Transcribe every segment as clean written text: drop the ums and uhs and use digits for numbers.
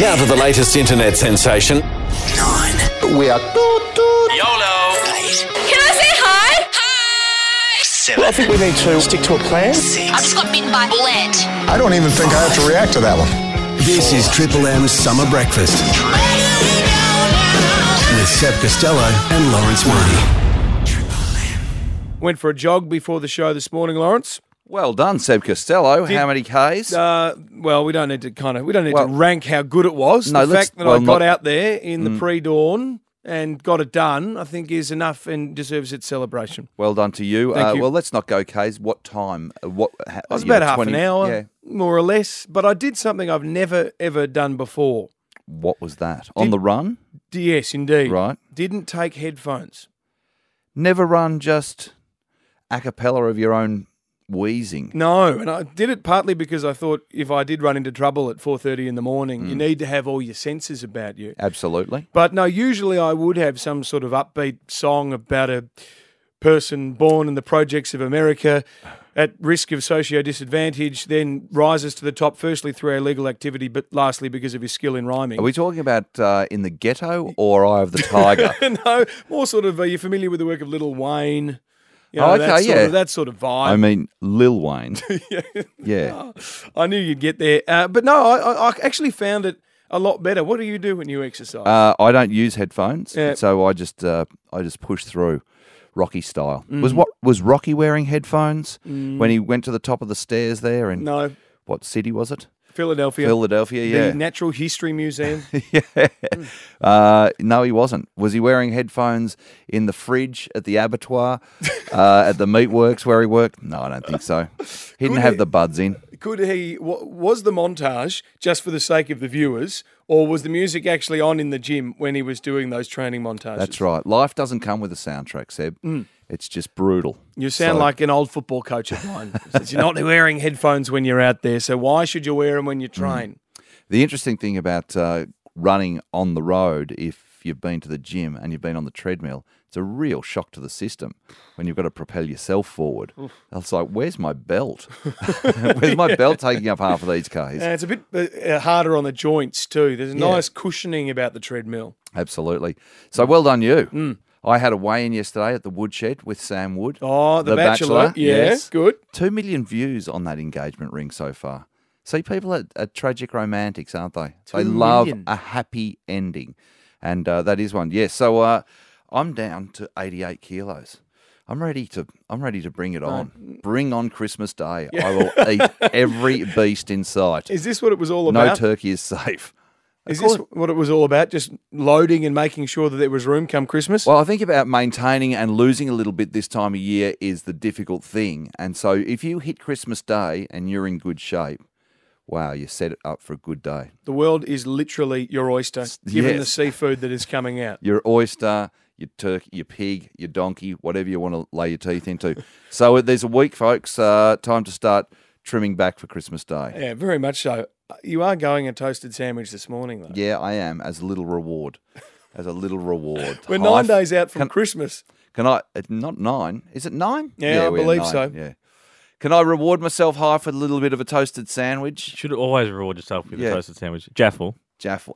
Now to the latest internet sensation. 9. We are... YOLO. 8. Can I say hi? Hi! 7. Well, I think we need to stick to a plan. 6. I just got bitten by a lead. I don't even think 5. I have to react to that one. This is Triple M's Summer Breakfast. 3. With Seb Costello and Lawrence Marty. Triple M. Went for a jog before the show this morning, Lawrence. Well done, Seb Costello. How many Ks? Well, we don't need to to rank how good it was. No, the fact that I got out there in the pre-dawn and got it done, I think, is enough and deserves its celebration. Well done to you. Thank you. Well, let's not go Ks. What time? I was about half an hour, more or less. But I did something I've never ever done before. What was that? On the run? Yes, indeed. Right. Didn't take headphones. Never run just a cappella of your own. Wheezing. No, and I did it partly because I thought if I did run into trouble at 4:30 in the morning, you need to have all your senses about you. Absolutely. But no, usually I would have some sort of upbeat song about a person born in the projects of America at risk of socio disadvantage, then rises to the top, firstly through illegal activity, but lastly because of his skill in rhyming. Are we talking about In the Ghetto or Eye of the Tiger? No, more sort of, are you familiar with the work of Lil Wayne? You know, that sort of vibe. I mean, Lil Wayne. Yeah. I knew you'd get there. But no, I actually found it a lot better. What do you do when you exercise? I don't use headphones, so I just push through Rocky style. Was Rocky wearing headphones when he went to the top of the stairs there? And no. What city was it? Philadelphia, yeah. The Natural History Museum. No, he wasn't. Was he wearing headphones in the fridge at the abattoir, at the meatworks where he worked? No, I don't think so. He didn't have the buds in. Could he? Was the montage just for the sake of the viewers, or was the music actually on in the gym when he was doing those training montages? That's right. Life doesn't come with a soundtrack, Seb. It's just brutal. You sound like an old football coach of mine. You're not wearing headphones when you're out there, so why should you wear them when you train? The interesting thing about running on the road, if you've been to the gym and you've been on the treadmill, it's a real shock to the system when you've got to propel yourself forward. Oof. It's like, where's my belt? Where's my belt taking up half of these Ks? It's a bit harder on the joints too. There's a nice cushioning about the treadmill. Absolutely. So well done you. I had a weigh-in yesterday at the Woodshed with Sam Wood. Oh, The Bachelor. Yes, good. 2 million views on that engagement ring so far. See, people are tragic romantics, aren't they? They love a happy ending, and that is one. Yes, so I'm down to 88 kilos. I'm ready to bring it on. Bring on Christmas Day. Yeah. I will eat every beast in sight. Is this what it was all about? No turkey is safe. Is this what it was all about, just loading and making sure that there was room come Christmas? Well, I think about maintaining and losing a little bit this time of year is the difficult thing. And so if you hit Christmas Day and you're in good shape, wow, you set it up for a good day. The world is literally your oyster, given the seafood that is coming out. Your oyster, your turkey, your pig, your donkey, whatever you want to lay your teeth into. So there's a week, folks, time to start trimming back for Christmas Day. Yeah, very much so. You are going a toasted sandwich this morning, though. Yeah, I am, as a little reward. We're 9 days out from Christmas. Can I... Not 9. Is it 9? Yeah, I believe 9, so. Yeah. Can I reward myself high for a little bit of a toasted sandwich? You should always reward yourself with a toasted sandwich. Jaffel,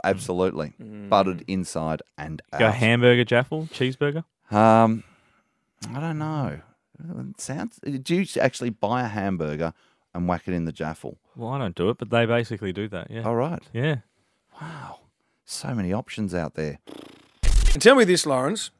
absolutely. Buttered inside and out. Go hamburger, Jaffel, cheeseburger? I don't know. It sounds... Do you actually buy a hamburger and whack it in the Jaffel? Well, I don't do it, but they basically do that, yeah. All right. Yeah. Wow. So many options out there. And tell me this, Lawrence.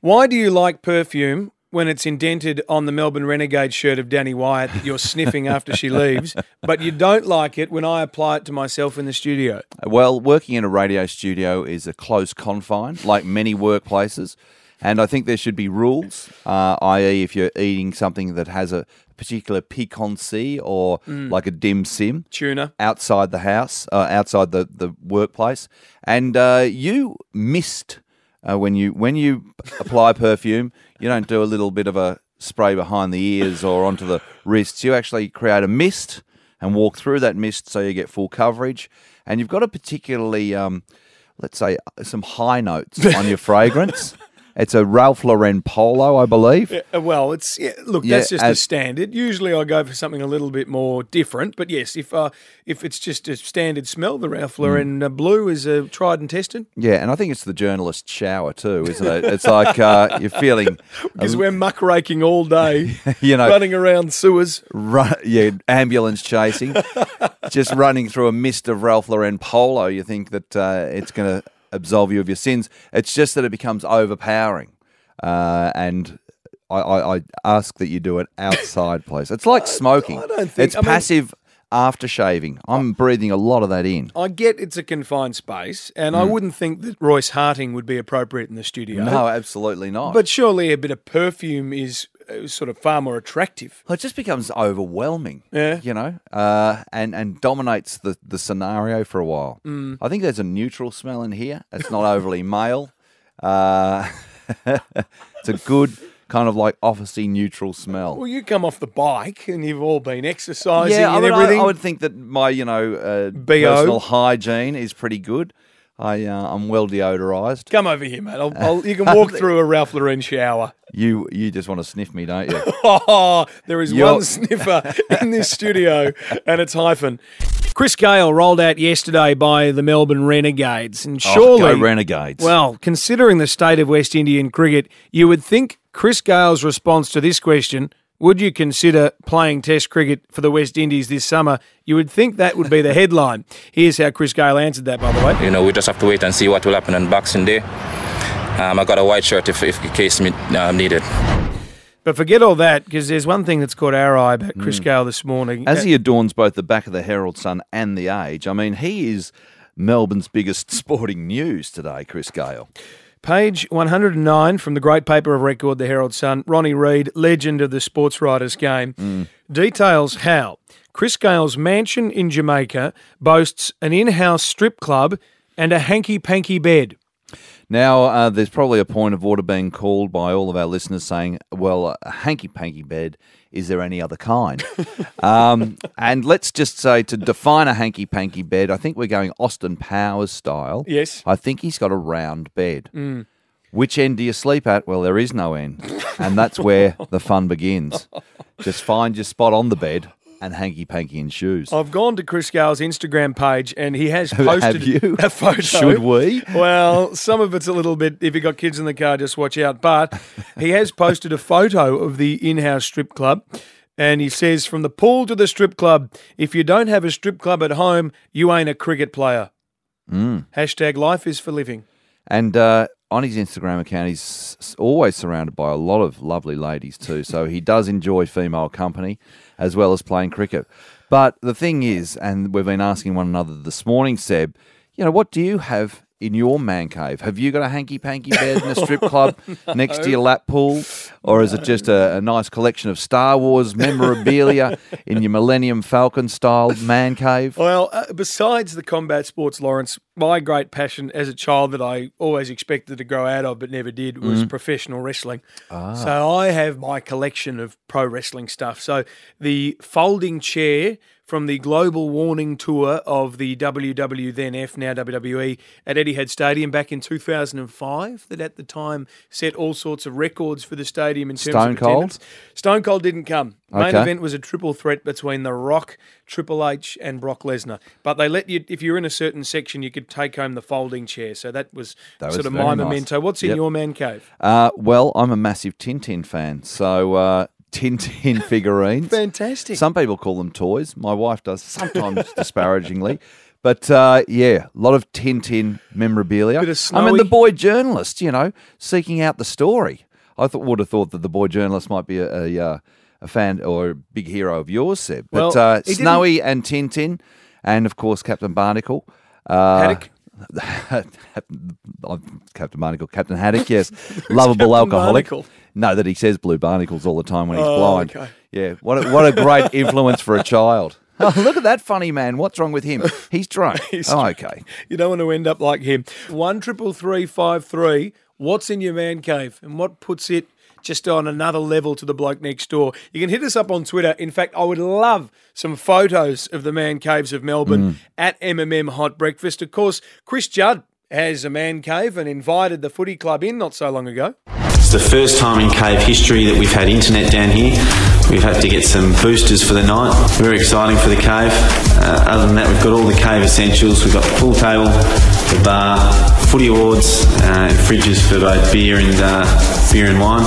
Why do you like perfume when it's indented on the Melbourne Renegades shirt of Danny Wyatt that you're sniffing after she leaves, but you don't like it when I apply it to myself in the studio? Well, working in a radio studio is a close confine, like many workplaces, and I think there should be rules, i.e. if you're eating something that has a particular piquancy or like a dim sim tuna outside the house, outside the workplace, and you missed when you apply perfume. You don't do a little bit of a spray behind the ears or onto the wrists. You actually create a mist and walk through that mist so you get full coverage, and you've got a particularly let's say some high notes on your fragrance. It's a Ralph Lauren polo, I believe. Yeah, well, it's that's just a standard. Usually I go for something a little bit more different. But yes, if it's just a standard smell, the Ralph Lauren blue is tried and tested. Yeah, and I think it's the journalist shower too, isn't it? It's like you're feeling... Because we're muckraking all day, running around sewers. Ambulance chasing. Just running through a mist of Ralph Lauren polo, you think that it's going to absolve you of your sins. It's just that it becomes overpowering. And I ask that you do it outside, please. It's like smoking. I don't think, passive after shaving. I'm breathing a lot of that in. I get it's a confined space, and I wouldn't think that Royce Harting would be appropriate in the studio. No, absolutely not. But surely a bit of perfume is... sort of far more attractive. It just becomes overwhelming, and dominates the scenario for a while. I think there's a neutral smell in here. It's not overly male. It's a good kind of like officey neutral smell. Well, you come off the bike and you've all been exercising and everything. I would think that my, personal hygiene is pretty good. I'm well deodorised. Come over here, mate. You can walk through a Ralph Lauren shower. You just want to sniff me, don't you? Oh, there is one sniffer in this studio, and it's Hyphen. Chris Gayle rolled out yesterday by the Melbourne Renegades, and surely go Renegades. Well, considering the state of West Indian cricket, you would think Chris Gayle's response to this question, "Would you consider playing Test cricket for the West Indies this summer?" You would think that would be the headline. Here's how Chris Gayle answered that, by the way. We just have to wait and see what will happen on Boxing Day. I got a white shirt if in case needed. But forget all that, because there's one thing that's caught our eye about Chris Gayle this morning. As he adorns both the back of the Herald Sun and The Age, I mean, he is Melbourne's biggest sporting news today, Chris Gayle. Page 109 from the great paper of record, the Herald Sun, Ronnie Reid, legend of the sports writers game, details how Chris Gayle's mansion in Jamaica boasts an in-house strip club and a hanky-panky bed. Now, there's probably a point of order being called by all of our listeners saying, well, a hanky-panky bed, is there any other kind? And let's just say, to define a hanky-panky bed, I think we're going Austin Powers style. Yes. I think he's got a round bed. Which end do you sleep at? Well, there is no end. And that's where the fun begins. Just find your spot on the bed. And hanky-panky in shoes. I've gone to Chris Gayle's Instagram page and he has posted a photo. Should we? Well, some of it's a little bit, if you've got kids in the car, just watch out. But he has posted a photo of the in-house strip club. And he says, from the pool to the strip club, if you don't have a strip club at home, you ain't a cricket player. Hashtag life is for living. And on his Instagram account, he's always surrounded by a lot of lovely ladies too. So he does enjoy female company as well as playing cricket. But the thing is, and we've been asking one another this morning, Seb, what do you have in your man cave? Have you got a hanky-panky bed in a strip club next to your lap pool? Or is it just a nice collection of Star Wars memorabilia in your Millennium Falcon-style man cave? Well, besides the combat sports, Lawrence, my great passion as a child that I always expected to grow out of but never did was professional wrestling. So I have my collection of pro wrestling stuff. So the folding chair from the global warning tour of the WW, then F, now WWE, at Etihad Stadium back in 2005, that at the time set all sorts of records for the stadium in terms of attendance. Stone Cold didn't come. Main event was a triple threat between The Rock, Triple H and Brock Lesnar. But they let you, if you're in a certain section, you could take home the folding chair. So that was sort of my memento. What's in your man cave? Well, I'm a massive Tintin fan, so... Tintin figurines. Fantastic. Some people call them toys. My wife does sometimes disparagingly. But, a lot of Tintin memorabilia. Bit of Snowy. I mean, the boy journalist, seeking out the story. I would have thought that the boy journalist might be a fan or a big hero of yours, Seb. But Snowy and Tintin and, of course, Captain Barnacle. Haddock. Captain Barnacle. Captain Haddock, yes. Lovable alcoholic. Barnacle. No, that he says blue barnacles all the time when he's blind. Okay. Yeah, what a great influence for a child. Oh, look at that funny man. What's wrong with him? He's drunk. Okay. You don't want to end up like him. 13353. What's in your man cave and what puts it just on another level to the bloke next door? You can hit us up on Twitter. In fact, I would love some photos of the man caves of Melbourne at MMM Hot Breakfast. Of course, Chris Judd has a man cave and invited the footy club in not so long ago. It's the first time in cave history that we've had internet down here. We've had to get some boosters for the night. Very exciting for the cave. Other than that, we've got all the cave essentials. We've got the pool table, the bar, footy awards, and fridges for both beer and wine.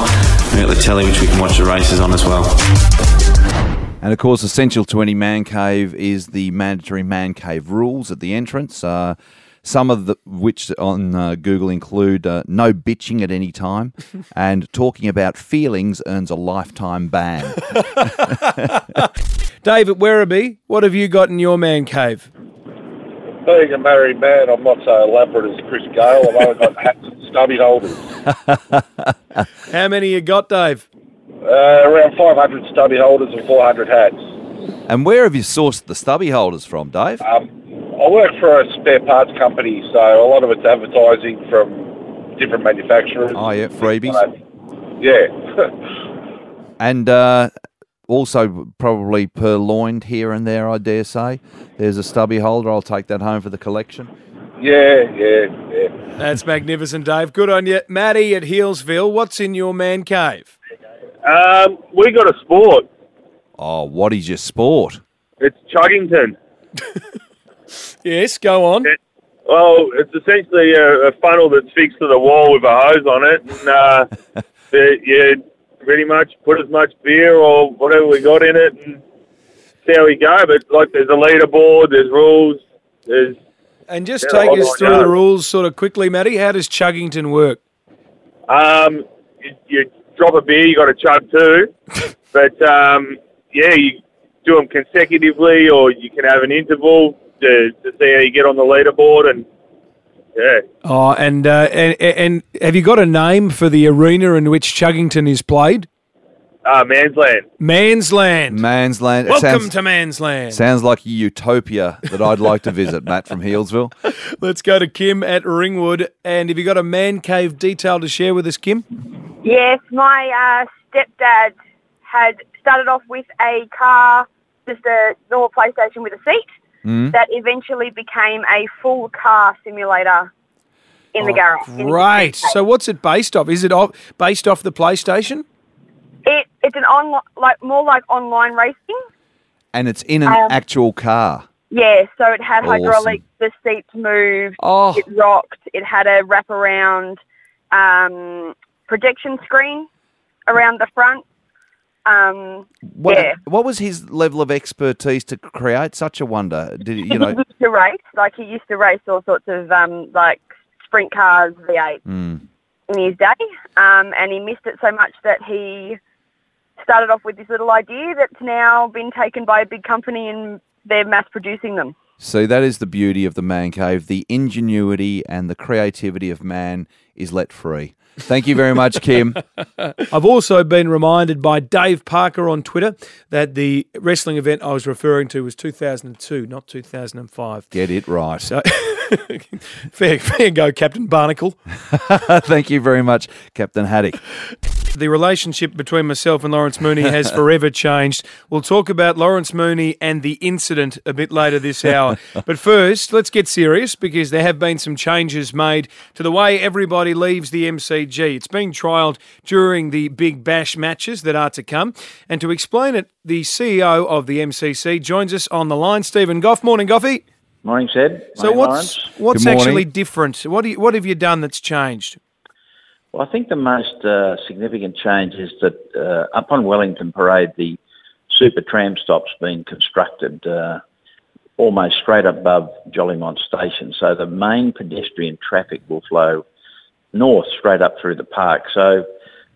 We've got the telly, which we can watch the races on as well. And, of course, essential to any man cave is the mandatory man cave rules at the entrance, some of the, which on Google include no bitching at any time, and talking about feelings earns a lifetime ban. David Werribee, what have you got in your man cave? Being a married man, I'm not so elaborate as Chris Gayle. I've only got hats and stubby holders. How many you got, Dave? Around 500 stubby holders and 400 hats. And where have you sourced the stubby holders from, Dave? I work for a spare parts company, so a lot of it's advertising from different manufacturers. Oh, yeah, freebies. Yeah. And also probably purloined here and there, I dare say. There's a stubby holder. I'll take that home for the collection. Yeah. That's magnificent, Dave. Good on you. Matty at Healesville, what's in your man cave? We got a sport. Oh, what is your sport? It's chuggington. Yes, go on. It's essentially a funnel that's fixed to the wall with a hose on it. And, you pretty much put as much beer or whatever we got in it and see how we go. But, there's a leaderboard, there's rules. And just take us through the rules sort of quickly, Matty. How does chuggington work? You drop a beer, you got to chug two. But, you do them consecutively or you can have an interval to see how you get on the leaderboard and, yeah. Oh, and have you got a name for the arena in which chuggington is played? Mansland. Welcome to Mansland. Sounds like a utopia that I'd like to visit, Matt from Healesville. Let's go to Kim at Ringwood. And have you got a man cave detail to share with us, Kim? Yes, my stepdad had started off with a car, just a normal PlayStation with a seat, that eventually became a full car simulator in the garage. Right. So what's it based off? Is it based off the PlayStation? It's an more like online racing. And it's in an actual car. Yeah, so it had hydraulics, the seats moved, it rocked, it had a wraparound projection screen around the front. What was his level of expertise to create such a wonder? He used to race. He used to race all sorts of sprint cars, V8 in his day, and he missed it so much that he started off with this little idea that's now been taken by a big company and they're mass producing them. So that is the beauty of the man cave. The ingenuity and the creativity of man is let free. Thank you very much, Kim. I've also been reminded by Dave Parker on Twitter that the wrestling event I was referring to was 2002, not 2005. Get it right. So, fair go, Captain Barnacle. Thank you very much, Captain Haddock. The relationship between myself and Lawrence Mooney has forever changed. We'll talk about Lawrence Mooney and the incident a bit later this hour. But first, let's get serious because there have been some changes made to the way everybody leaves the MCG. It's being trialled during the Big Bash matches that are to come. And to explain it, the CEO of the MCC joins us on the line, Stephen Gough. Morning, Goughy. Morning, Seb. So what's actually different? What have you done that's changed? Well, I think the most significant change is that up on Wellington Parade, the super tram stop's been constructed almost straight above Jollymont Station. So the main pedestrian traffic will flow north straight up through the park. So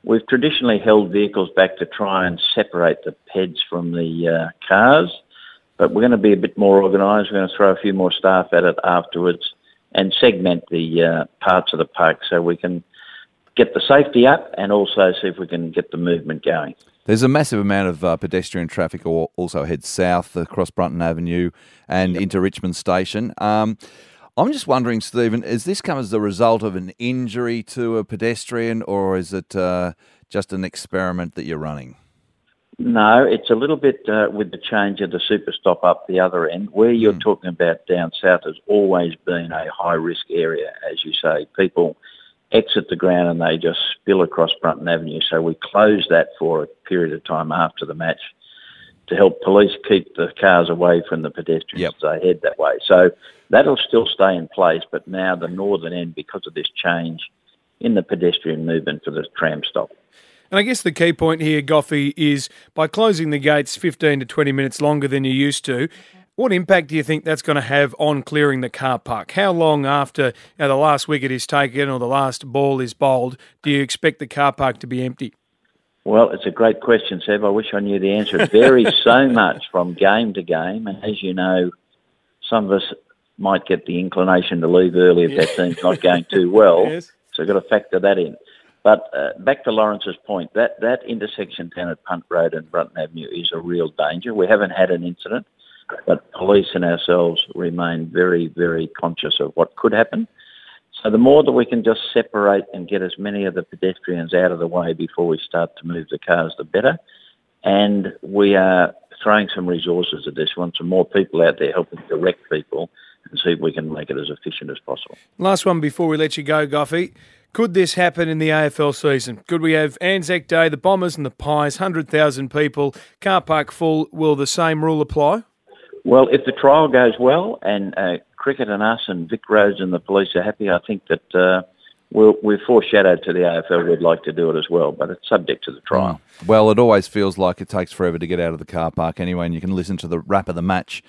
we've traditionally held vehicles back to try and separate the PEDs from the cars. But we're going to be a bit more organised. We're going to throw a few more staff at it afterwards and segment the parts of the park so we can get the safety up and also see if we can get the movement going. There's a massive amount of pedestrian traffic also heads south across Brunton Avenue and into Richmond Station. I'm just wondering, Stephen, is this come as the result of an injury to a pedestrian or is it just an experiment that you're running? No, it's a little bit with the change of the super stop up the other end. Where you're talking about down south has always been a high-risk area, as you say. People exit the ground and they just spill across Brunton Avenue. So we closed that for a period of time after the match to help police keep the cars away from the pedestrians as they head that way. So that'll still stay in place, but now the northern end, because of this change in the pedestrian movement for the tram stop. And I guess the key point here, Goughy, is by closing the gates 15 to 20 minutes longer than you used to, what impact do you think that's going to have on clearing the car park? How long after the last wicket is taken or the last ball is bowled do you expect the car park to be empty? Well, it's a great question, Seb. I wish I knew the answer. It varies so much from game to game. And as you know, some of us might get the inclination to leave early if that team's not going too well. Yes. So you've got to factor that in. But back to Lawrence's point, that intersection down at Punt Road and Brunton Avenue is a real danger. We haven't had an incident, but police and ourselves remain very, very conscious of what could happen. So the more that we can just separate and get as many of the pedestrians out of the way before we start to move the cars, the better. And we are throwing some resources at this one, some more people out there helping direct people and see if we can make it as efficient as possible. Last one before we let you go, Goughy. Could this happen in the AFL season? Could we have Anzac Day, the Bombers and the Pies, 100,000 people, car park full? Will the same rule apply? Well, if the trial goes well and cricket and us and Vic Rhodes and the police are happy, I think that we're foreshadowed to the AFL would like to do it as well, but it's subject to the trial. Well, it always feels like it takes forever to get out of the car park anyway, and you can listen to the rap of the match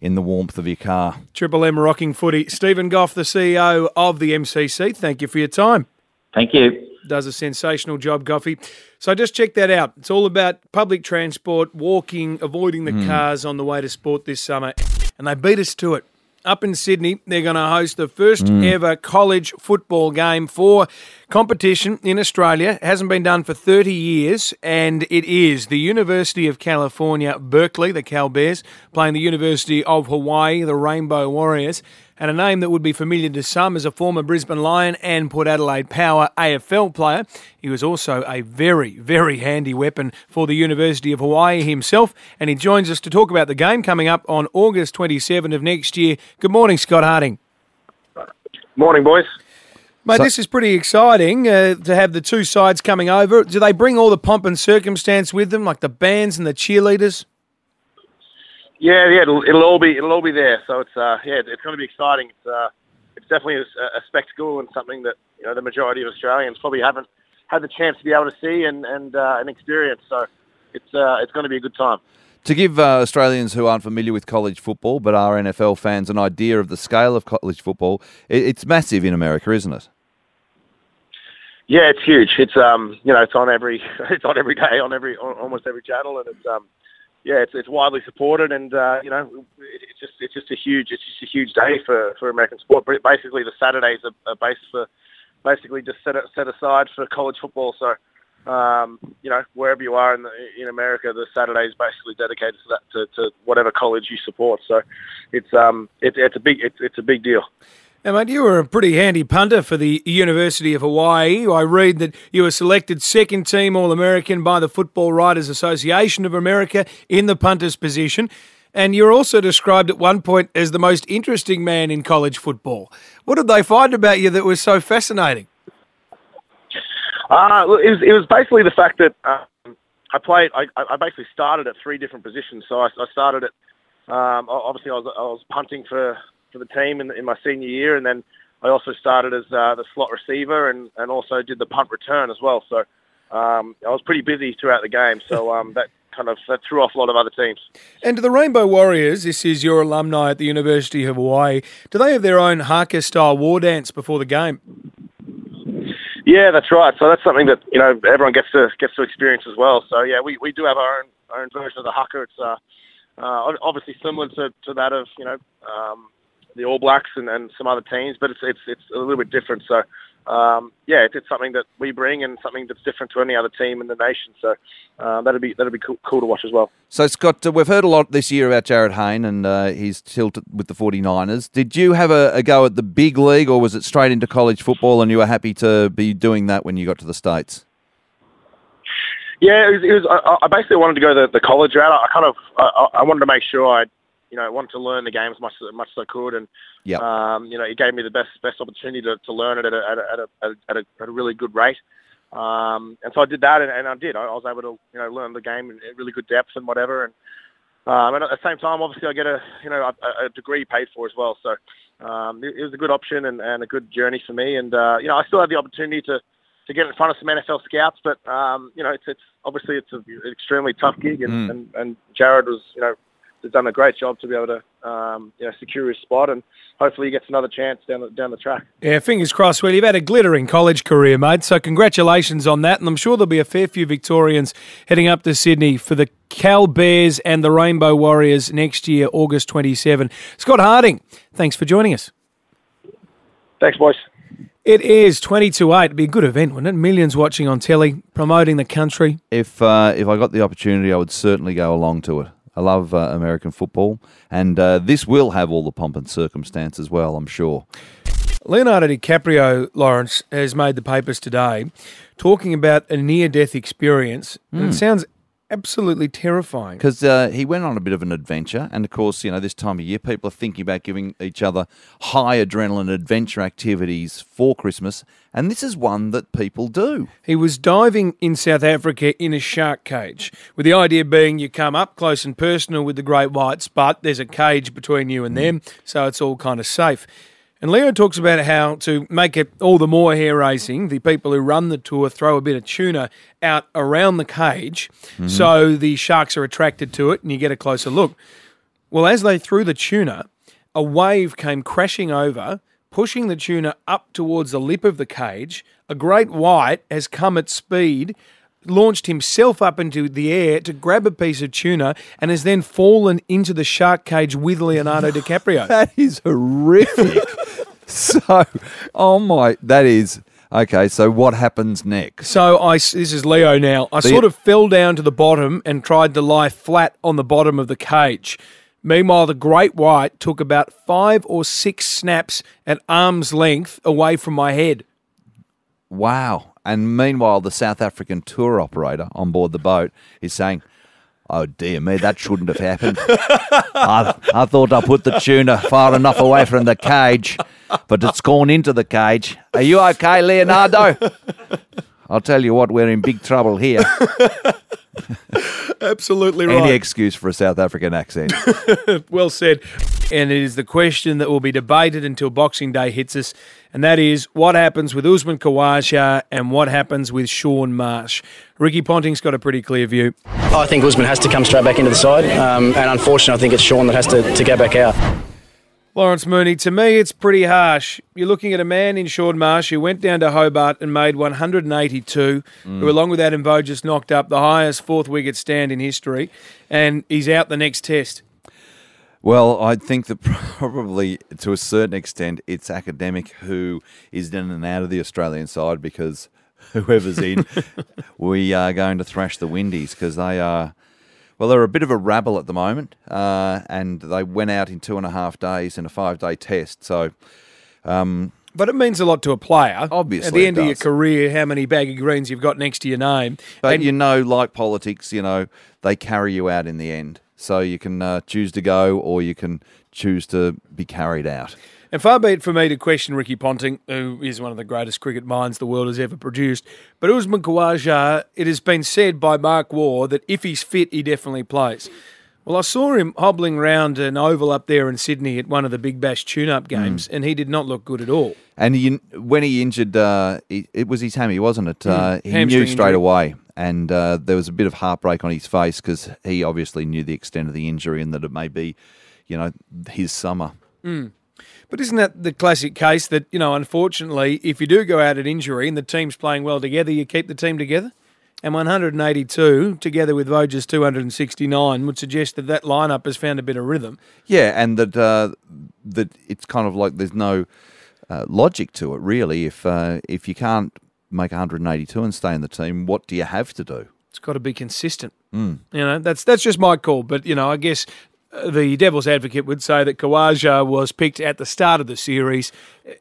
in the warmth of your car. Triple M rocking footy. Stephen Gough, the CEO of the MCC, thank you for your time. Thank you. Does a sensational job, Goughy. So just check that out. It's all about public transport, walking, avoiding the cars on the way to sport this summer. And they beat us to it. Up in Sydney, they're going to host the first ever college football game for competition in Australia. It hasn't been done for 30 years, and it is the University of California, Berkeley, the Cal Bears, playing the University of Hawaii, the Rainbow Warriors. And a name that would be familiar to some is a former Brisbane Lion and Port Adelaide Power AFL player. He was also a very, very handy weapon for the University of Hawaii himself. And he joins us to talk about the game coming up on August 27 of next year. Good morning, Scott Harding. Morning, boys. Mate, this is pretty exciting to have the two sides coming over. Do they bring all the pomp and circumstance with them, like the bands and the cheerleaders? Yeah, it'll all be there. So it's going to be exciting. It's definitely a spectacle and something that the majority of Australians probably haven't had the chance to be able to see and experience. So it's going to be a good time. To give Australians who aren't familiar with college football but are NFL fans an idea of the scale of college football, it's massive in America, isn't it? Yeah, it's huge. It's it's on almost every channel, and it's. Yeah, it's widely supported, and it's just a huge day for American sport. But basically, the Saturdays are set aside for college football. So, wherever you are in America, the Saturday is basically dedicated to that to whatever college you support. So, it's a big deal. Now, mate, you were a pretty handy punter for the University of Hawaii. I read that you were selected second-team All-American by the Football Writers Association of America in the punter's position, and you were also described at one point as the most interesting man in college football. What did they find about you that was so fascinating? It was basically the fact that I basically started at three different positions. So I started at, obviously I was punting for the team in my senior year, and then I also started as the slot receiver and also did the punt return as well. So I was pretty busy throughout the game, so that threw off a lot of other teams. And to the Rainbow Warriors, this is your alumni at the University of Hawaii, do they have their own haka-style war dance before the game? Yeah, that's right. So that's something that everyone gets to experience as well. So yeah, we do have our own version of the haka. It's obviously similar to that of the All Blacks and some other teams, but it's a little bit different. So, it's something that we bring and something that's different to any other team in the nation. So that'll be cool to watch as well. So, Scott, we've heard a lot this year about Jarryd Hayne and his tilt with the 49ers. Did you have a go at the big league, or was it straight into college football and you were happy to be doing that when you got to the States? Yeah, I basically wanted to go the college route. I wanted to make sure I wanted to learn the game as much as I could, and it gave me the best opportunity to learn it at a really good rate. And so I did that, and I did. I was able to learn the game in really good depth and whatever. And at the same time, obviously, I get a degree paid for as well. So it was a good option and a good journey for me. And I still had the opportunity to get in front of some NFL scouts, but it's obviously it's an extremely tough gig, and Jared was has done a great job to be able to secure his spot, and hopefully he gets another chance down the track. Yeah, fingers crossed. Well, you've had a glittering college career, mate. So congratulations on that, and I'm sure there'll be a fair few Victorians heading up to Sydney for the Cal Bears and the Rainbow Warriors next year, August 27. Scott Harding, thanks for joining us. Thanks, boys. It is 22:08. It'd be a good event, wouldn't it? Millions watching on telly, promoting the country. If I got the opportunity, I would certainly go along to it. I love American football, and this will have all the pomp and circumstance as well, I'm sure. Leonardo DiCaprio, Lawrence, has made the papers today talking about a near-death experience. And it sounds absolutely terrifying. Because he went on a bit of an adventure, and of course, this time of year, people are thinking about giving each other high adrenaline adventure activities for Christmas, and this is one that people do. He was diving in South Africa in a shark cage, with the idea being you come up close and personal with the great whites, but there's a cage between you and them, so it's all kind of safe. And Leo talks about how to make it all the more hair-raising, the people who run the tour throw a bit of tuna out around the cage so the sharks are attracted to it and you get a closer look. Well, as they threw the tuna, a wave came crashing over, pushing the tuna up towards the lip of the cage. A great white has come at speed, launched himself up into the air to grab a piece of tuna, and has then fallen into the shark cage with Leonardo DiCaprio. That is horrific. Okay, so what happens next? So this is Leo now. I sort of fell down to the bottom and tried to lie flat on the bottom of the cage. Meanwhile, the great white took about 5 or 6 snaps at arm's length away from my head. Wow. And meanwhile, the South African tour operator on board the boat is saying, "Oh, dear me, that shouldn't have happened. I thought I put the tuna far enough away from the cage, but it's gone into the cage. Are you okay, Leonardo? I'll tell you what, we're in big trouble here." Absolutely right. Any excuse for a South African accent. Well said. And it is the question that will be debated until Boxing Day hits us, and that is what happens with Usman Khawaja and what happens with Sean Marsh. Ricky Ponting's got a pretty clear view. I think Usman has to come straight back into the side, and unfortunately I think it's Sean that has to go back out. Lawrence Mooney, to me it's pretty harsh. You're looking at a man in Sean Marsh who went down to Hobart and made 182, who along with Adam Vogt just knocked up the highest fourth wicket stand in history, and he's out the next test. Well, I think that probably to a certain extent it's academic who is in and out of the Australian side, because whoever's in, we are going to thrash the Windies, because they are... Well, they're a bit of a rabble at the moment, and they went out in 2.5 days in a 5-day test. So, but it means a lot to a player. Obviously, at the end of your career, how many baggy greens you've got next to your name. But like politics, they carry you out in the end. So you can choose to go, or you can choose to be carried out. And far be it for me to question Ricky Ponting, who is one of the greatest cricket minds the world has ever produced. But Usman Khawaja, it has been said by Mark Waugh that if he's fit, he definitely plays. Well, I saw him hobbling round an oval up there in Sydney at one of the Big Bash tune-up games, and he did not look good at all. And when he injured, it was his hammy, wasn't it? He knew straight away. And there was a bit of heartbreak on his face, because he obviously knew the extent of the injury and that it may be, his summer. Mm. But isn't that the classic case that, unfortunately, if you do go out at injury and the team's playing well together, you keep the team together? And 182, together with Voger's 269, would suggest that lineup has found a bit of rhythm. Yeah, and that it's kind of like there's no logic to it, really. If you can't make 182 and stay in the team, what do you have to do? It's got to be consistent. Mm. That's just my call. But, I guess... The devil's advocate would say that Khawaja was picked at the start of the series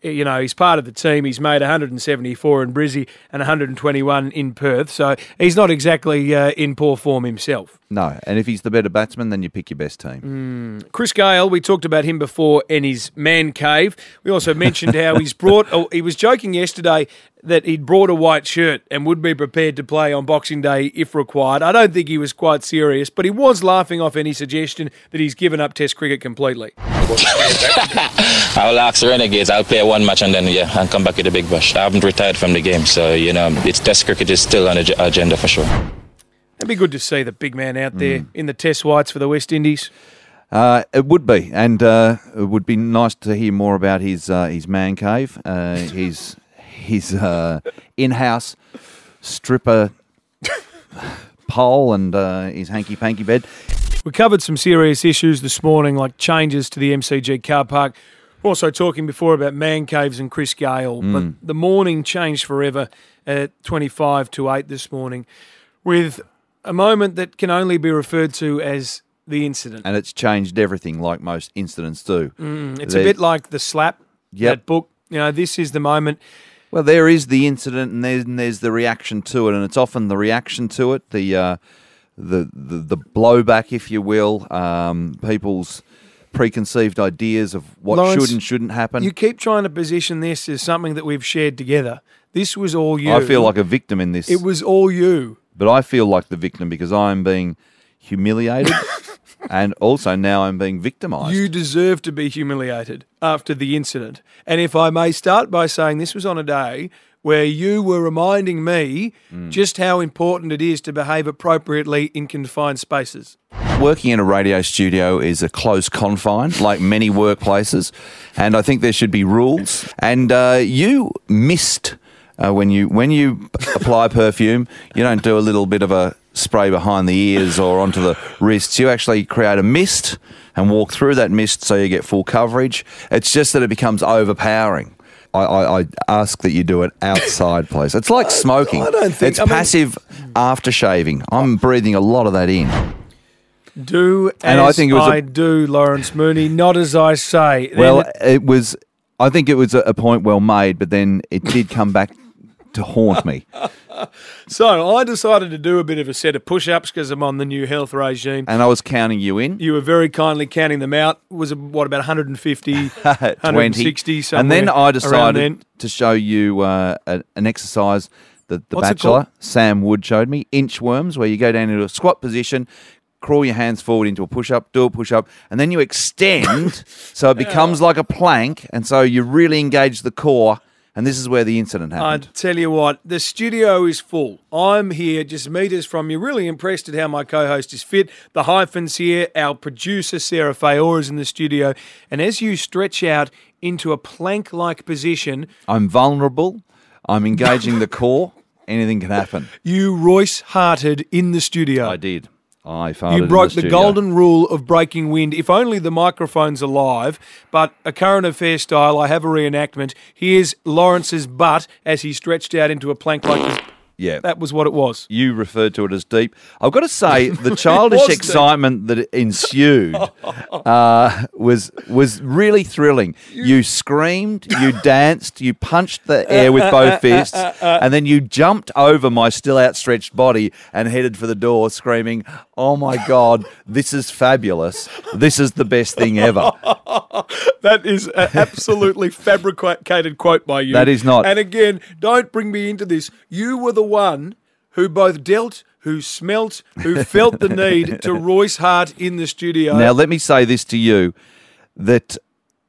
you know, he's part of the team. He's made 174 in Brizzy and 121 in Perth. So he's not exactly in poor form himself. No, and if he's the better batsman, then you pick your best team. Chris Gayle, we talked about him before in his man cave. We also mentioned how he's brought – he was joking yesterday that he'd brought a white shirt and would be prepared to play on Boxing Day if required. I don't think he was quite serious, but he was laughing off any suggestion that he's given up Test cricket completely. I'll ask the Renegades. I'll play one match and then, yeah, I'll come back with the Big Bash. I haven't retired from the game, so, you know, it's Test cricket is still on the agenda for sure. It'd be good to see the big man out there in the Test whites for the West Indies. It would be, and it would be nice to hear more about his man cave, his in-house stripper pole, and his hanky-panky bed. We covered some serious issues this morning, like changes to the MCG car park. We're also talking before about man caves and Chris Gayle, but the morning changed forever at 7:25 this morning, with a moment that can only be referred to as the incident. And it's changed everything, like most incidents do. It's a bit like the slap, that book. You know, this is the moment. Well, there is the incident and there's the reaction to it, and it's often the reaction to it, the blowback, if you will, people's preconceived ideas of what Lawrence, should and shouldn't happen. You keep trying to position this as something that we've shared together. This was all you. I feel like a victim in this. It was all you. But I feel like the victim because I'm being humiliated and also now I'm being victimised. You deserve to be humiliated after the incident. And if I may start by saying this was on a day where you were reminding me just how important it is to behave appropriately in confined spaces. Working in a radio studio is a close confine, like many workplaces, and I think there should be rules. And you missed... When you apply perfume, you don't do a little bit of a spray behind the ears or onto the wrists. You actually create a mist and walk through that mist so you get full coverage. It's just that it becomes overpowering. I ask that you do it outside, please. It's like smoking. I don't think... passive after shaving. I'm breathing a lot of that in. Do as I do, Lawrence Mooney, not as I say. Well, it was... I think it was a point well made, but then it did come back to haunt me. So I decided to do a bit of a set of push-ups because I'm on the new health regime. And I was counting you in. You were very kindly counting them out. It was, about 150, 160, somewhere. And then I decided to show you an exercise that The Bachelor, Sam Wood, showed me, inchworms, where you go down into a squat position, crawl your hands forward into a push-up, do a push-up, and then you extend so it becomes like a plank, and so you really engage the core, and this is where the incident happened. I tell you what, the studio is full. I'm here just metres from you, really impressed at how my co-host is fit. The Hyphen's here, our producer Sarah Fayora's in the studio, and as you stretch out into a plank-like position... I'm vulnerable, I'm engaging the core, anything can happen. You Royce-hearted in the studio. I did. You broke the golden rule of breaking wind. If only the microphone's alive, but a current affair style, I have a reenactment. Here's Lawrence's butt as he stretched out into a plank like this. Yeah. That was what it was. You referred to it as deep. I've got to say, the childish excitement that ensued was really thrilling. You screamed, you danced, you punched the air with both fists, and then you jumped over my still outstretched body and headed for the door screaming, "Oh my God, this is fabulous. This is the best thing ever." That is an absolutely fabricated quote by you. That is not. And again, don't bring me into this. You were the one who both dealt, who smelt, who felt the need to Royce Hart in the studio. Now, let me say this to you, that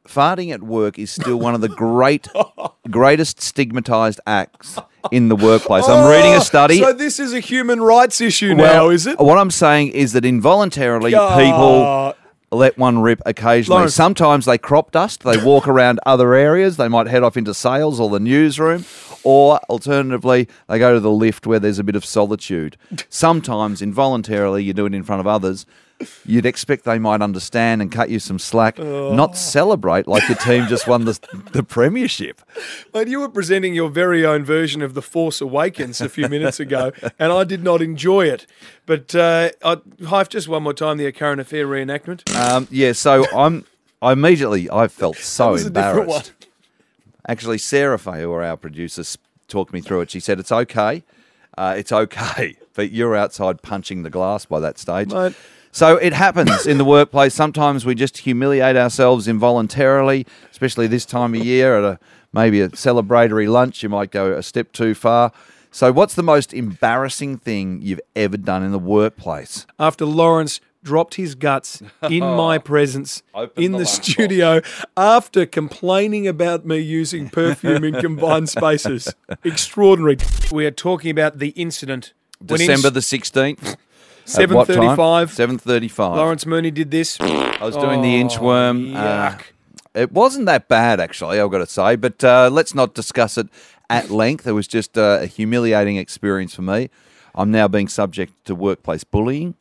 farting at work is still one of the greatest stigmatised acts in the workplace. I'm reading a study. So this is a human rights issue now, is it? What I'm saying is that involuntarily people... let one rip occasionally. Lawrence. Sometimes they crop dust. They walk around other areas. They might head off into sales or the newsroom. Or alternatively, they go to the lift where there's a bit of solitude. Sometimes involuntarily you do it in front of others. You'd expect they might understand and cut you some slack, not celebrate like the team just won the premiership. Mate, you were presenting your very own version of The Force Awakens a few minutes ago, and I did not enjoy it. But Hyph, just one more time, the current affair reenactment. I immediately felt so embarrassed. Actually, Sarah Fayua, our producer, talked me through it. She said, it's okay, but you're outside punching the glass by that stage. Mate. So it happens in the workplace. Sometimes we just humiliate ourselves involuntarily, especially this time of year at maybe a celebratory lunch. You might go a step too far. So what's the most embarrassing thing you've ever done in the workplace? After Lawrence dropped his guts in my presence in the studio after complaining about me using perfume in combined spaces. Extraordinary. We are talking about the incident. December the 16th. 7:35. 7:35. Lawrence Mooney did this. I was doing the inchworm. Yuck. It wasn't that bad, actually, I've got to say, but let's not discuss it at length. It was just a humiliating experience for me. I'm now being subject to workplace bullying.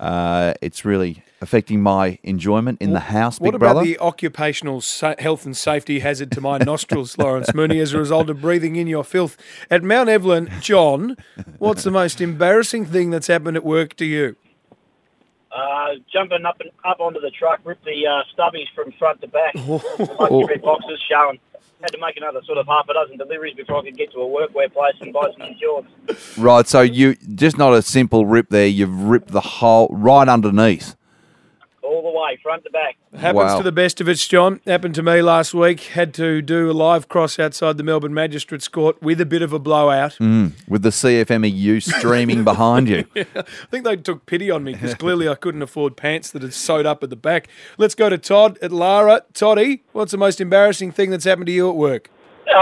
It's really affecting my enjoyment in the house, Big Brother. What about the occupational health and safety hazard to my nostrils, Lawrence Mooney, as a result of breathing in your filth? At Mount Evelyn, John, what's the most embarrassing thing that's happened at work to you? Jumping up onto the truck, ripped the stubbies from front to back, red boxes showing. Had to make another sort of half a dozen deliveries before I could get to a workwear place and buy some insurance. Right, so you just not a simple rip there, you've ripped the whole right underneath. All the way, front to back. Happens to the best of us, John. Happened to me last week. Had to do a live cross outside the Melbourne Magistrates Court with a bit of a blowout. With the CFMEU streaming behind you. Yeah, I think they took pity on me because clearly I couldn't afford pants that had sewed up at the back. Let's go to Todd at Lara. Toddy, what's the most embarrassing thing that's happened to you at work? Mate,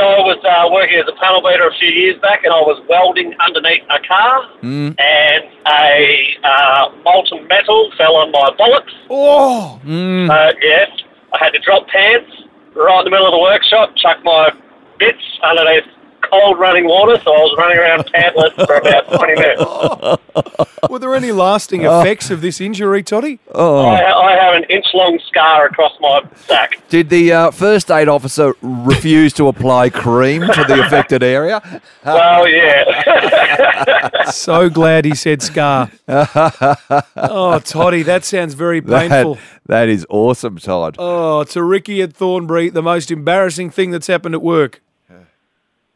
I was working as a panel beater a few years back and I was welding underneath a car and a molten metal fell on my bollocks. Oh! Yeah, I had to drop pants right in the middle of the workshop, chuck my bits underneath cold running water, so I was running around pantless for about 20 minutes. Were there any lasting effects of this injury, Toddy? Oh. I have an inch-long scar across my back. Did the first aid officer refuse to apply cream to the affected area? Well, yeah. So glad he said scar. Oh, Toddy, that sounds very painful. That is awesome, Todd. Oh, to Ricky at Thornbury, the most embarrassing thing that's happened at work.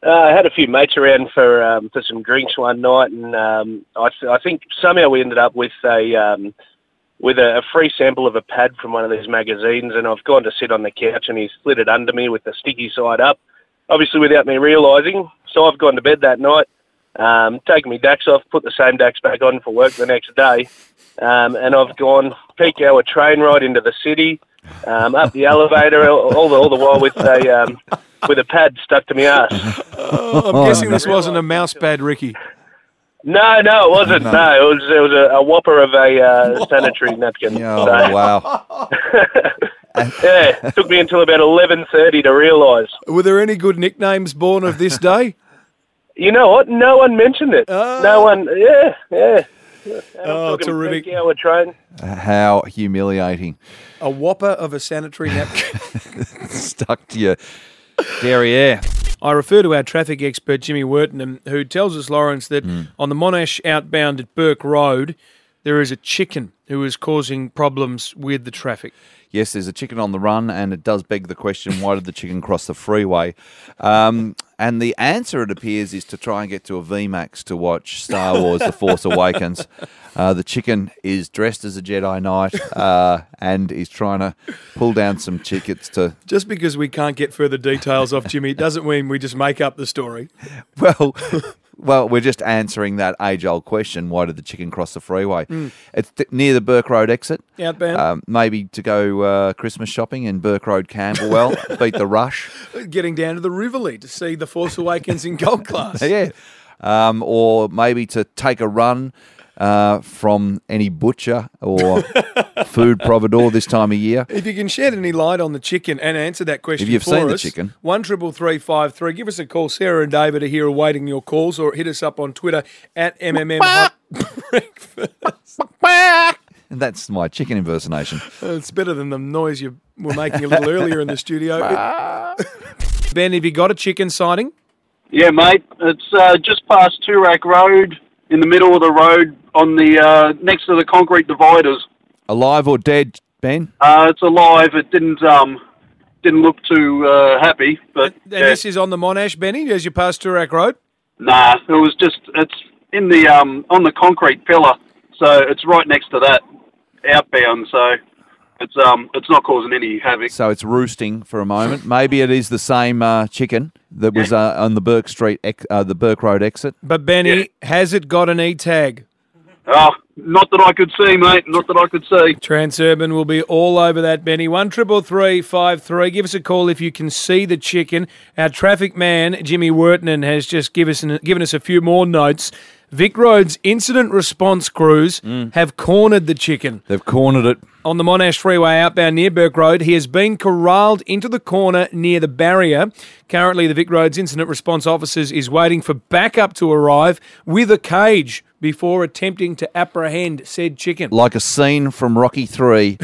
I had a few mates around for some drinks one night, and I think somehow we ended up with a free sample of a pad from one of these magazines, and I've gone to sit on the couch, and he slid it under me with the sticky side up, obviously without me realising. So I've gone to bed that night, taken my Dax off, put the same Dax back on for work the next day, and I've gone peak hour train ride into the city, up the elevator, all the while with a pad stuck to my ass. I'm guessing this wasn't a mouse pad, Ricky. No, it wasn't. No, it was a whopper of a sanitary napkin. Oh, so. Wow. Yeah, it took me until about 11:30 to realise. Were there any good nicknames born of this day? You know what? No one mentioned it. No one, yeah. Oh, terrific. Train. How humiliating. A whopper of a sanitary napkin. Stuck to your derriere. I refer to our traffic expert, Jimmy Wertenham, who tells us, Lawrence, that on the Monash outbound at Burke Road, there is a chicken who is causing problems with the traffic. Yes, there's a chicken on the run, and it does beg the question, why did the chicken cross the freeway? And the answer, it appears, is to try and get to a VMAX to watch Star Wars The Force Awakens. The chicken is dressed as a Jedi Knight and is trying to pull down some tickets to... Just because we can't get further details off Jimmy doesn't mean we just make up the story. Well, we're just answering that age-old question, why did the chicken cross the freeway? It's near the Burke Road exit. Outbound. Maybe to go Christmas shopping in Burke Road, Camberwell, beat the rush. Getting down to the Rivoli to see The Force Awakens in gold class. Yeah. Or maybe to take a run from any butcher or food providor this time of year. If you can shed any light on the chicken and answer that question for us. If you've seen the chicken. 133353. Give us a call. Sarah and David are here awaiting your calls, or hit us up on Twitter at MMM Hot Breakfast. And that's my chicken impersonation. It's better than the noise you were making a little earlier in the studio. Ben, have you got a chicken sighting? Yeah, mate. It's just past Toorak Road, in the middle of the road, on the next to the concrete dividers. Alive or dead, Ben? It's alive. It didn't didn't look too happy. But and this is on the Monash, Benny, as you pass Toorak Road? Nah, it was just, it's in the on the concrete pillar, so it's right next to that outbound, so it's not causing any havoc. So it's roosting for a moment. Maybe it is the same chicken that was on the Burke Street, the Burke Road exit. But Benny, has it got an e-tag? Oh, not that I could see, mate. Not that I could see. Transurban will be all over that, Benny. 133 53. Give us a call if you can see the chicken. Our traffic man, Jimmy Wertman, has just given us a few more notes. Vic Road's incident response crews have cornered the chicken. They've cornered it. On the Monash Freeway outbound near Burke Road, he has been corralled into the corner near the barrier. Currently, the Vic Road's incident response officers is waiting for backup to arrive with a cage before attempting to apprehend said chicken. Like a scene from Rocky III,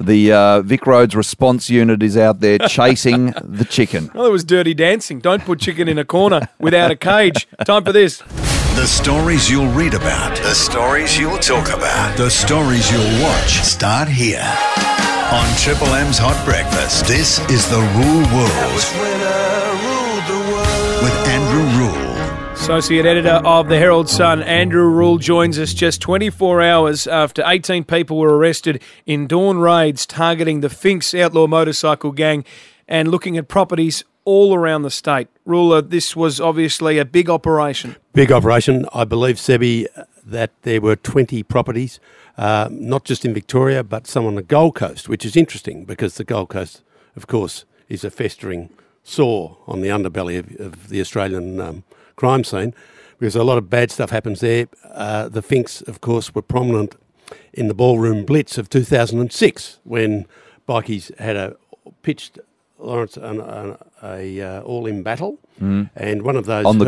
the Vic Road's response unit is out there chasing the chicken. Well, it was Dirty Dancing. Don't put chicken in a corner without a cage. Time for this. The stories you'll read about, the stories you'll talk about, the stories you'll watch start here on Triple M's Hot Breakfast. This is The Rule World with Andrew Rule. Associate Editor of the Herald Sun, Andrew Rule, joins us just 24 hours after 18 people were arrested in dawn raids targeting the Finks outlaw motorcycle gang and looking at properties all around the state. Ruler, this was obviously a big operation. Big operation. I believe, Sebi, that there were 20 properties, not just in Victoria, but some on the Gold Coast, which is interesting because the Gold Coast, of course, is a festering sore on the underbelly of the Australian crime scene because a lot of bad stuff happens there. The Finks, of course, were prominent in the Ballroom Blitz of 2006 when bikies had pitched Lawrence an all-in battle, and one of those on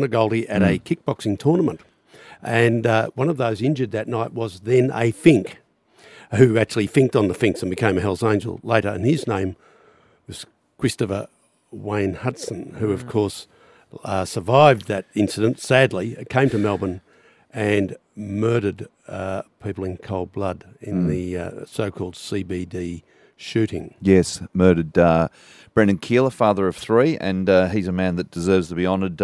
the Goldie, at a kickboxing tournament, and one of those injured that night was then a Fink, who actually finked on the Finks and became a Hell's Angel later, and his name was Christopher Wayne Hudson, who of course survived that incident. Sadly, came to Melbourne and murdered people in cold blood in the so-called CBD. Shooting. Yes, murdered Brendan Keeler, father of three, and he's a man that deserves to be honoured,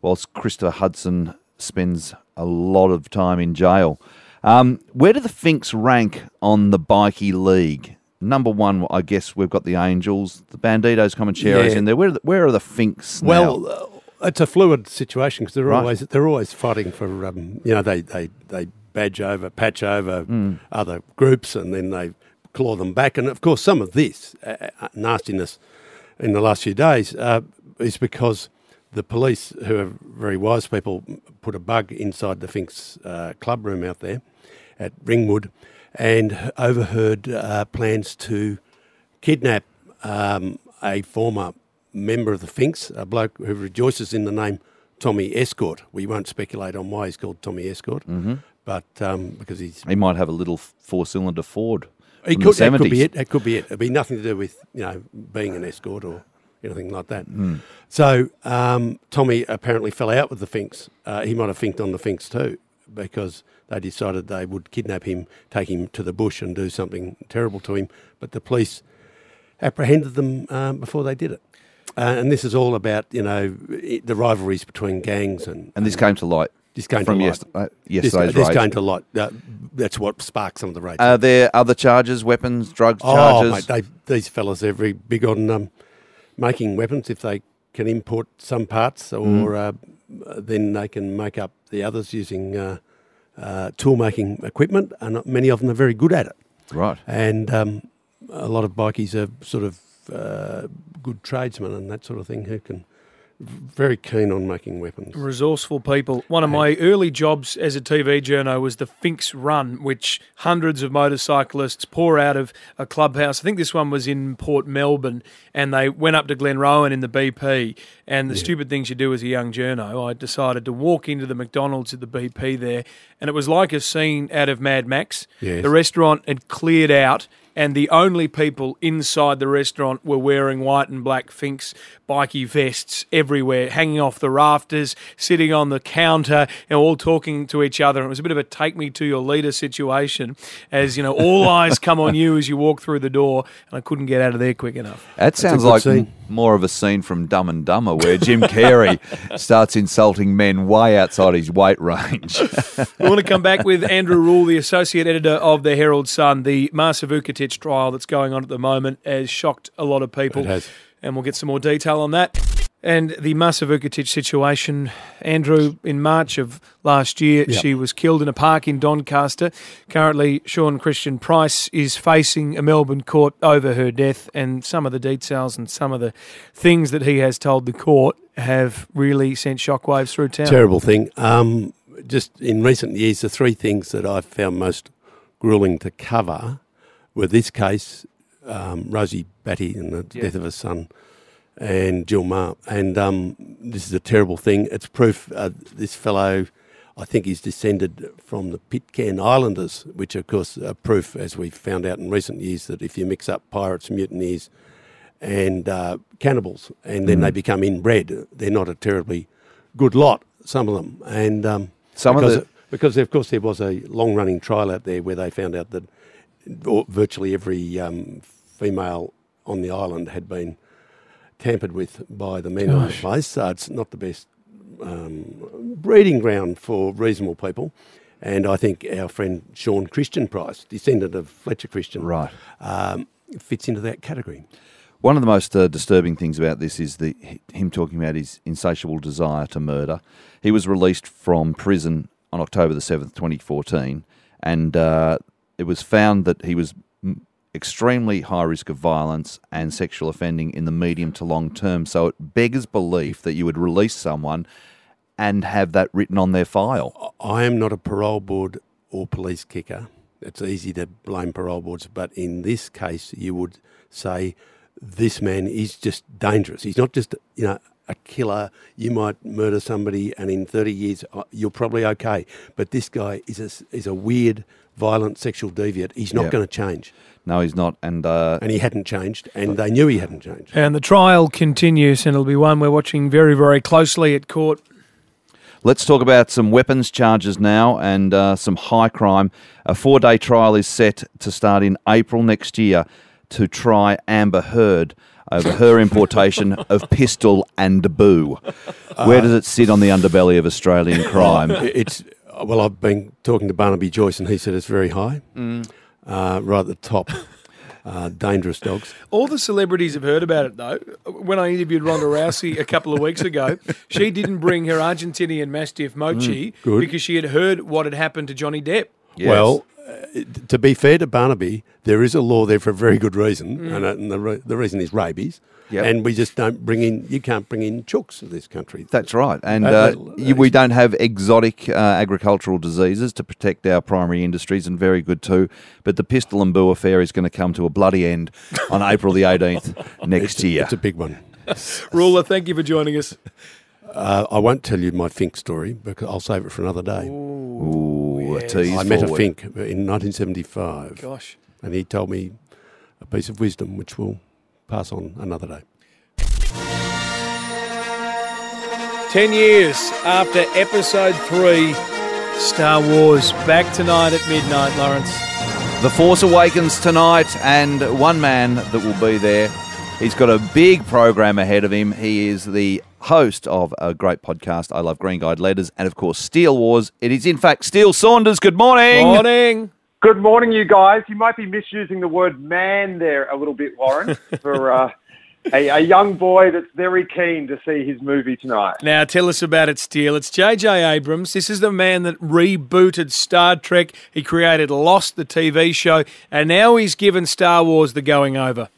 whilst Christopher Hudson spends a lot of time in jail. Where do the Finks rank on the bikie league? Number one, I guess we've got the Angels, the Bandidos, Comancheros in there. Where are the Finks now? Well, it's a fluid situation because they're always fighting for, they patch over other groups and then they claw them back. And, of course, some of this nastiness in the last few days is because the police, who are very wise people, put a bug inside the Finks club room out there at Ringwood and overheard plans to kidnap a former member of the Finks, a bloke who rejoices in the name Tommy Escort. We won't speculate on why he's called Tommy Escort, but because he might have a little four-cylinder Ford. That could be it. It'd be nothing to do with, being an escort or anything like that. So Tommy apparently fell out with the Finks. He might have finked on the Finks too because they decided they would kidnap him, take him to the bush and do something terrible to him. But the police apprehended them before they did it. And this is all about, the rivalries between gangs. And this came to light. This came to light. That's what sparked some of the raids. Are there other charges, weapons, drugs charges? Oh, mate, these fellas are very big on making weapons. If they can import some parts then they can make up the others using tool-making equipment, and many of them are very good at it. Right. And a lot of bikies are sort of good tradesmen and that sort of thing who can... Very keen on making weapons. Resourceful people. One of my early jobs as a TV journo was the Finks Run, which hundreds of motorcyclists pour out of a clubhouse. I think this one was in Port Melbourne, and they went up to Glenrowan in the BP. And the stupid things you do as a young journo, I decided to walk into the McDonald's at the BP there, and it was like a scene out of Mad Max. Yes. The restaurant had cleared out. and the only people inside the restaurant were wearing white and black Finks bikie vests everywhere, hanging off the rafters, sitting on the counter, and all talking to each other. It was a bit of a take me to your leader situation, as, you know, all eyes come on you as you walk through the door, and I couldn't get out of there quick enough. That sounds like more of a scene from Dumb and Dumber, where Jim Carrey starts insulting men way outside his weight range. We want to come back with Andrew Rule, the associate editor of the Herald Sun. The Masa Vuketic trial that's going on at the moment has shocked a lot of people. It has. And we'll get some more detail on that. And the Masa Vuketic situation, Andrew, in March of last year, she was killed in a park in Doncaster. Currently, Sean Christian Price is facing a Melbourne court over her death, and some of the details and some of the things that he has told the court have really sent shockwaves through town. Terrible thing. Just in recent years, the three things that I've found most gruelling to cover were this case, Rosie Batty and the death of her son, and Jill Marp. And this is a terrible thing. It's proof this fellow, I think he's descended from the Pitcairn Islanders, which, of course, are proof, as we've found out in recent years, that if you mix up pirates, mutineers and cannibals, and then they become inbred, they're not a terribly good lot, some of them. And because, of course, there was a long-running trial out there where they found out that virtually every female on the island had been tampered with by the men on the place. So it's not the best breeding ground for reasonable people. And I think our friend Sean Christian Price, descendant of Fletcher Christian, fits into that category. One of the most disturbing things about this is him talking about his insatiable desire to murder. He was released from prison on October the 7th, 2014, and it was found that he was extremely high risk of violence and sexual offending in the medium to long term, so it beggars belief that you would release someone and have that written on their file. I am not a parole board or police kicker. It's easy to blame parole boards, but in this case you would say this man is just dangerous. He's not just, you know, a killer. You might murder somebody and in 30 years you're probably okay. But this guy is a weird, violent sexual deviant. He's not going to change. No, he's not. And he hadn't changed, and they knew he hadn't changed. And the trial continues, and it'll be one we're watching very, very closely at court. Let's talk about some weapons charges now and some high crime. A 4-day trial is set to start in April next year to try Amber Heard over her importation of pistol and taboo. Where does it sit on the underbelly of Australian crime? Well, I've been talking to Barnaby Joyce, and he said it's very high, right at the top. Dangerous dogs. All the celebrities have heard about it, though. When I interviewed Ronda Rousey a couple of weeks ago, she didn't bring her Argentinian Mastiff Mochi because she had heard what had happened to Johnny Depp. Yes. Well, to be fair to Barnaby, there is a law there for a very good reason, and the reason is rabies. Yep. And we just don't bring in, you can't bring in chooks to this country. That's right. And we don't have exotic agricultural diseases to protect our primary industries, and very good too. But the pistol and boo affair is going to come to a bloody end on April the 18th next year. It's a big one. Ruler, thank you for joining us. I won't tell you my Fink story, because I'll save it for another day. Ooh, yes. I met a Fink in 1975. Gosh. And he told me a piece of wisdom which will pass on another day. 10 years after episode 3, Star Wars, back tonight at midnight, Lawrence. The Force Awakens tonight, and one man that will be there. He's got a big program ahead of him. He is the host of a great podcast, I Love Green Guide Letters, and of course, Steel Wars. It is, in fact, Steel Saunders. Good morning. Morning. Good morning, you guys. You might be misusing the word man there a little bit, Warren, for a young boy that's very keen to see his movie tonight. Now, tell us about it, Steele. It's J.J. Abrams. This is the man that rebooted Star Trek. He created Lost, the TV show, and now he's given Star Wars the going over.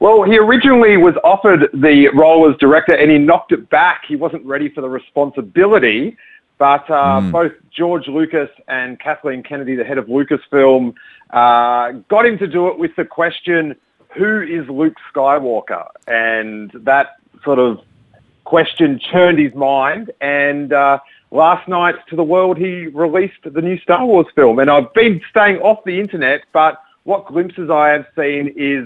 Well, he originally was offered the role as director, and he knocked it back. He wasn't ready for the responsibility. But both George Lucas and Kathleen Kennedy, the head of Lucasfilm, got him to do it with the question, who is Luke Skywalker? And that sort of question churned his mind. And last night, to the world, he released the new Star Wars film. And I've been staying off the internet, but what glimpses I have seen is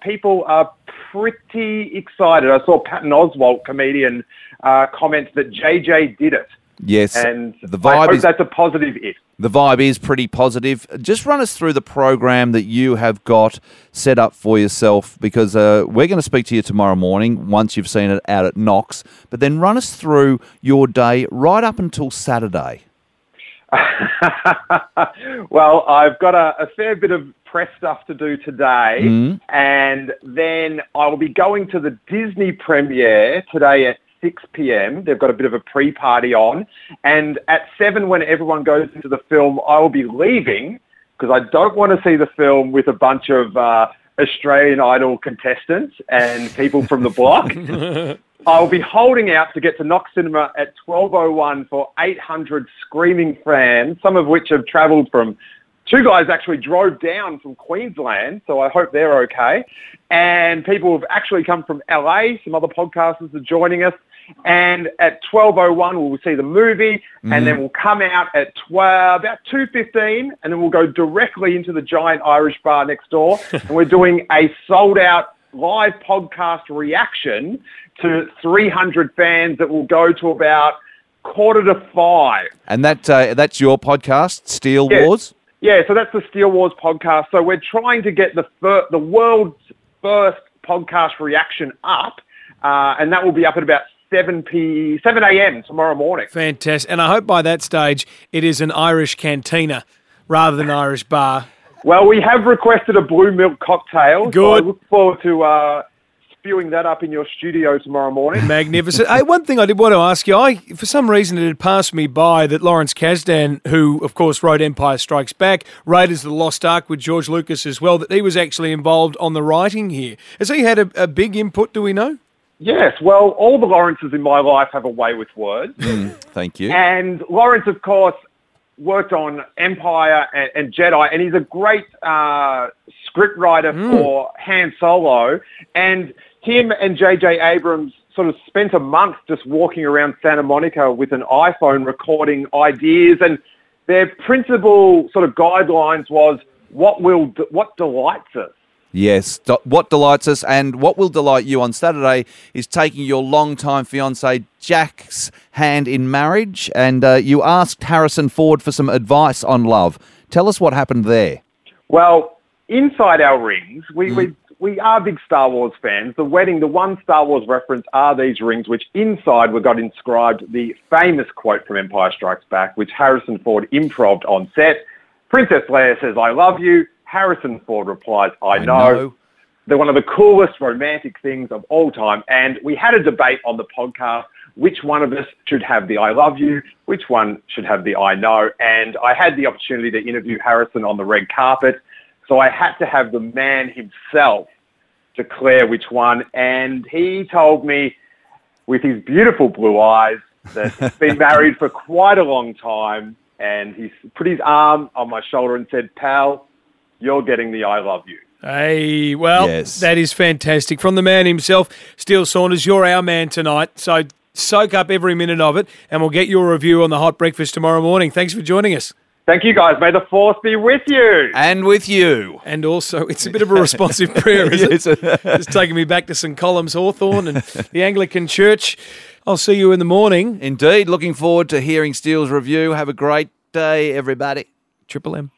people are pretty excited. I saw Patton Oswalt, comedian, comment that JJ did it. Yes, and the vibe I hope is, that's a positive if. The vibe is pretty positive. Just run us through the program that you have got set up for yourself, because we're going to speak to you tomorrow morning once you've seen it out at Knox, but then run us through your day right up until Saturday. Well, I've got a fair bit of press stuff to do today, and then I'll be going to the Disney premiere today at 6 p.m. They've got a bit of a pre-party on. And at 7, when everyone goes into the film, I will be leaving because I don't want to see the film with a bunch of Australian Idol contestants and people from the block. I'll be holding out to get to Knox Cinema at 12.01 for 800 screaming fans, some of which have travelled from... Two guys actually drove down from Queensland, so I hope they're okay. And people have actually come from LA. Some other podcasters are joining us. And at 12.01, we'll see the movie, and then we'll come out at about 2.15, and then we'll go directly into the giant Irish bar next door. And we're doing a sold-out live podcast reaction to 300 fans that will go to about 4:45. And that's your podcast, Steel Wars? Yeah, so that's the Steel Wars podcast. So we're trying to get the world's first podcast reaction up, and that will be up at about 7 a.m. tomorrow morning. Fantastic. And I hope by that stage it is an Irish cantina rather than Irish bar. Well, we have requested a blue milk cocktail. Good. So I look forward to... spewing that up in your studio tomorrow morning. Magnificent. Hey, one thing I did want to ask you, for some reason it had passed me by that Lawrence Kasdan, who of course wrote Empire Strikes Back, Raiders of the Lost Ark with George Lucas as well, that he was actually involved on the writing here. Has he had a big input, do we know? Yes, well, all the Lawrences in my life have a way with words. Thank you. And Lawrence, of course, worked on Empire and Jedi, and he's a great script writer for Han Solo. And him and J.J. Abrams sort of spent a month just walking around Santa Monica with an iPhone recording ideas, and their principal sort of guidelines was what delights us. Yes, what delights us, and what will delight you on Saturday is taking your long-time fiancé Jack's hand in marriage, and you asked Harrison Ford for some advice on love. Tell us what happened there. Well, inside our rings, we are big Star Wars fans. The wedding, the one Star Wars reference are these rings, which inside we got inscribed the famous quote from Empire Strikes Back, which Harrison Ford improv'd on set. Princess Leia says, "I love you." Harrison Ford replies, I know. They're one of the coolest romantic things of all time. And we had a debate on the podcast, which one of us should have the I love you, which one should have the I know. And I had the opportunity to interview Harrison on the red carpet. So I had to have the man himself declare which one. And he told me with his beautiful blue eyes that he's been married for quite a long time. And he put his arm on my shoulder and said, "Pal, you're getting the I love you." Hey, well, yes. That is fantastic. From the man himself, Steele Saunders, you're our man tonight. So soak up every minute of it, and we'll get your review on the Hot Breakfast tomorrow morning. Thanks for joining us. Thank you, guys. May the force be with you. And with you. And also, it's a bit of a responsive prayer, isn't it? It's taking me back to St. Colum's Hawthorne and the Anglican Church. I'll see you in the morning. Indeed. Looking forward to hearing Steele's review. Have a great day, everybody. Triple M.